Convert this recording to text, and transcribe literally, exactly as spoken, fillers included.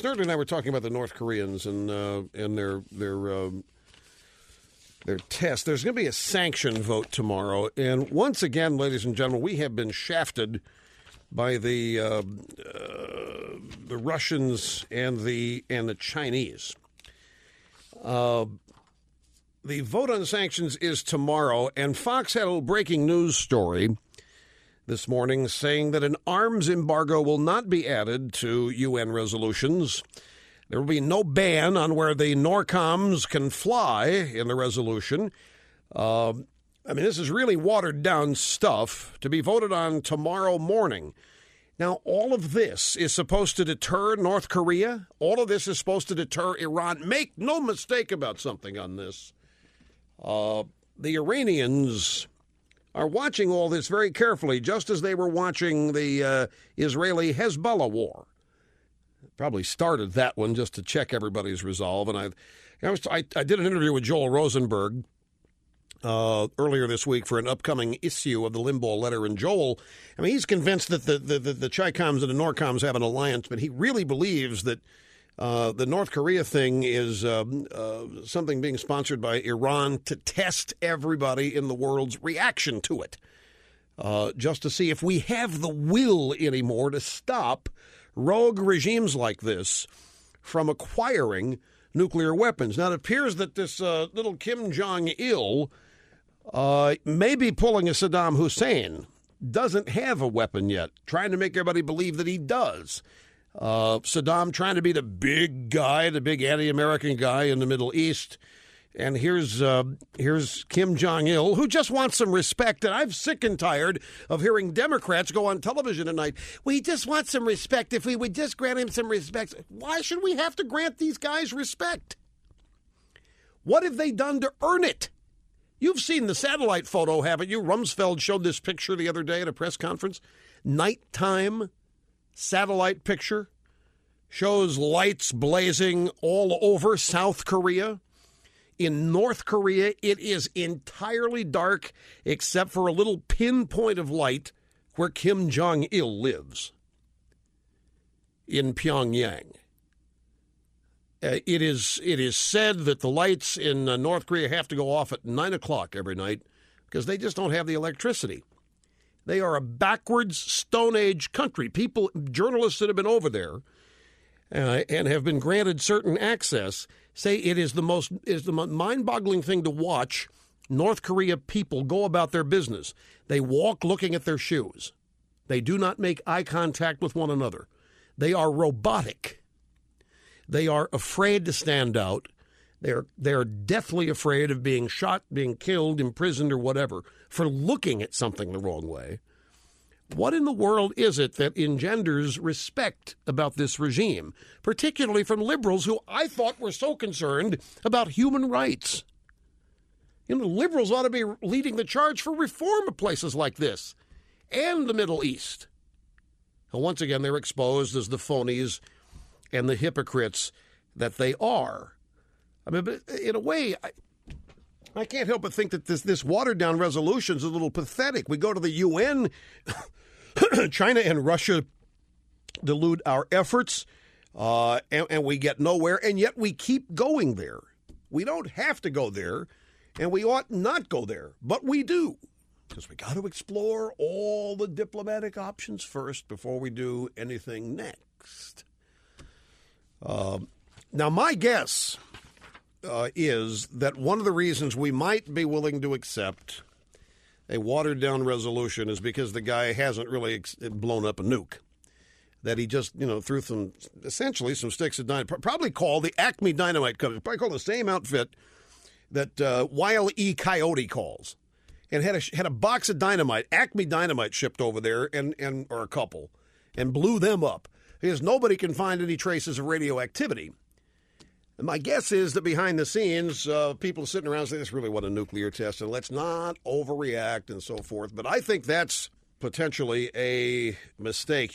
Snerdley and I were talking about the North Koreans and uh, and their their um, their test. There's going to be a sanction vote tomorrow, and once again, ladies and gentlemen, we have been shafted by the uh, uh, the Russians and the and the Chinese. Uh, the vote on sanctions is tomorrow, and Fox had a little breaking news story this morning saying that an arms embargo will not be added to U N resolutions. There will be no ban on where the NorComs can fly in the resolution. Uh, I mean, this is really watered-down stuff to be voted on tomorrow morning. Now, all of this is supposed to deter North Korea. All of this is supposed to deter Iran. Make no mistake about something on this. Uh, the Iranians are watching all this very carefully, just as they were watching the uh, Israeli Hezbollah war. Probably started that one just to check everybody's resolve. And I, I, was, I, I did an interview with Joel Rosenberg uh, earlier this week for an upcoming issue of the Limbaugh Letter. And Joel, I mean, he's convinced that the the, the, the ChiComs and the NorComs have an alliance, but he really believes that uh, the North Korea thing is uh, uh, something being sponsored by Iran to test everybody in the world's reaction to it, uh, just to see if we have the will anymore to stop rogue regimes like this from acquiring nuclear weapons. Now, it appears that this uh, little Kim Jong-il uh, may be pulling a Saddam Hussein. Doesn't have a weapon yet, trying to make everybody believe that he does. Uh, Saddam trying to be the big guy, the big anti-American guy in the Middle East. And here's uh, here's Kim Jong-il, who just wants some respect. And I'm sick and tired of hearing Democrats go on television tonight. We just want some respect. If we would just grant him some respect. Why should we have to grant these guys respect? What have they done to earn it? You've seen the satellite photo, haven't you? Rumsfeld showed this picture the other day at a press conference. Nighttime satellite picture shows lights blazing all over South Korea. In North Korea, it is entirely dark except for a little pinpoint of light where Kim Jong-il lives in Pyongyang. Uh, it is it is said that the lights in uh, North Korea have to go off at nine o'clock every night because they just don't have the electricity. They are a backwards, Stone Age country. People, journalists that have been over there uh, and have been granted certain access say it is the most is the mind-boggling thing to watch North Korea people go about their business. They walk looking at their shoes. They do not make eye contact with one another. They are robotic. They are afraid to stand out. They're they're deathly afraid of being shot, being killed, imprisoned, or whatever for looking at something the wrong way. What in the world is it that engenders respect about this regime, particularly from liberals who I thought were so concerned about human rights? You know, liberals ought to be leading the charge for reform of places like this and the Middle East. And once again, they're exposed as the phonies and the hypocrites that they are. I mean, but in a way, I, I can't help but think that this, this watered-down resolution is a little pathetic. We go to the U N... China and Russia dilute our efforts, uh, and, and we get nowhere, and yet we keep going there. We don't have to go there, and we ought not go there, but we do, because we got to explore all the diplomatic options first before we do anything next. Uh, now, my guess uh, is that one of the reasons we might be willing to accept a watered-down resolution is because the guy hasn't really ex- blown up a nuke, that he just, you know, threw some, essentially some sticks of dynamite, probably called the Acme Dynamite Company, probably called the same outfit that uh, Wile E. Coyote calls, and had a, had a box of dynamite, Acme Dynamite shipped over there, and, and or a couple, and blew them up, because nobody can find any traces of radioactivity. My guess is that behind the scenes, uh, people sitting around say, this really wasn't a nuclear test, and let's not overreact and so forth. But I think that's potentially a mistake.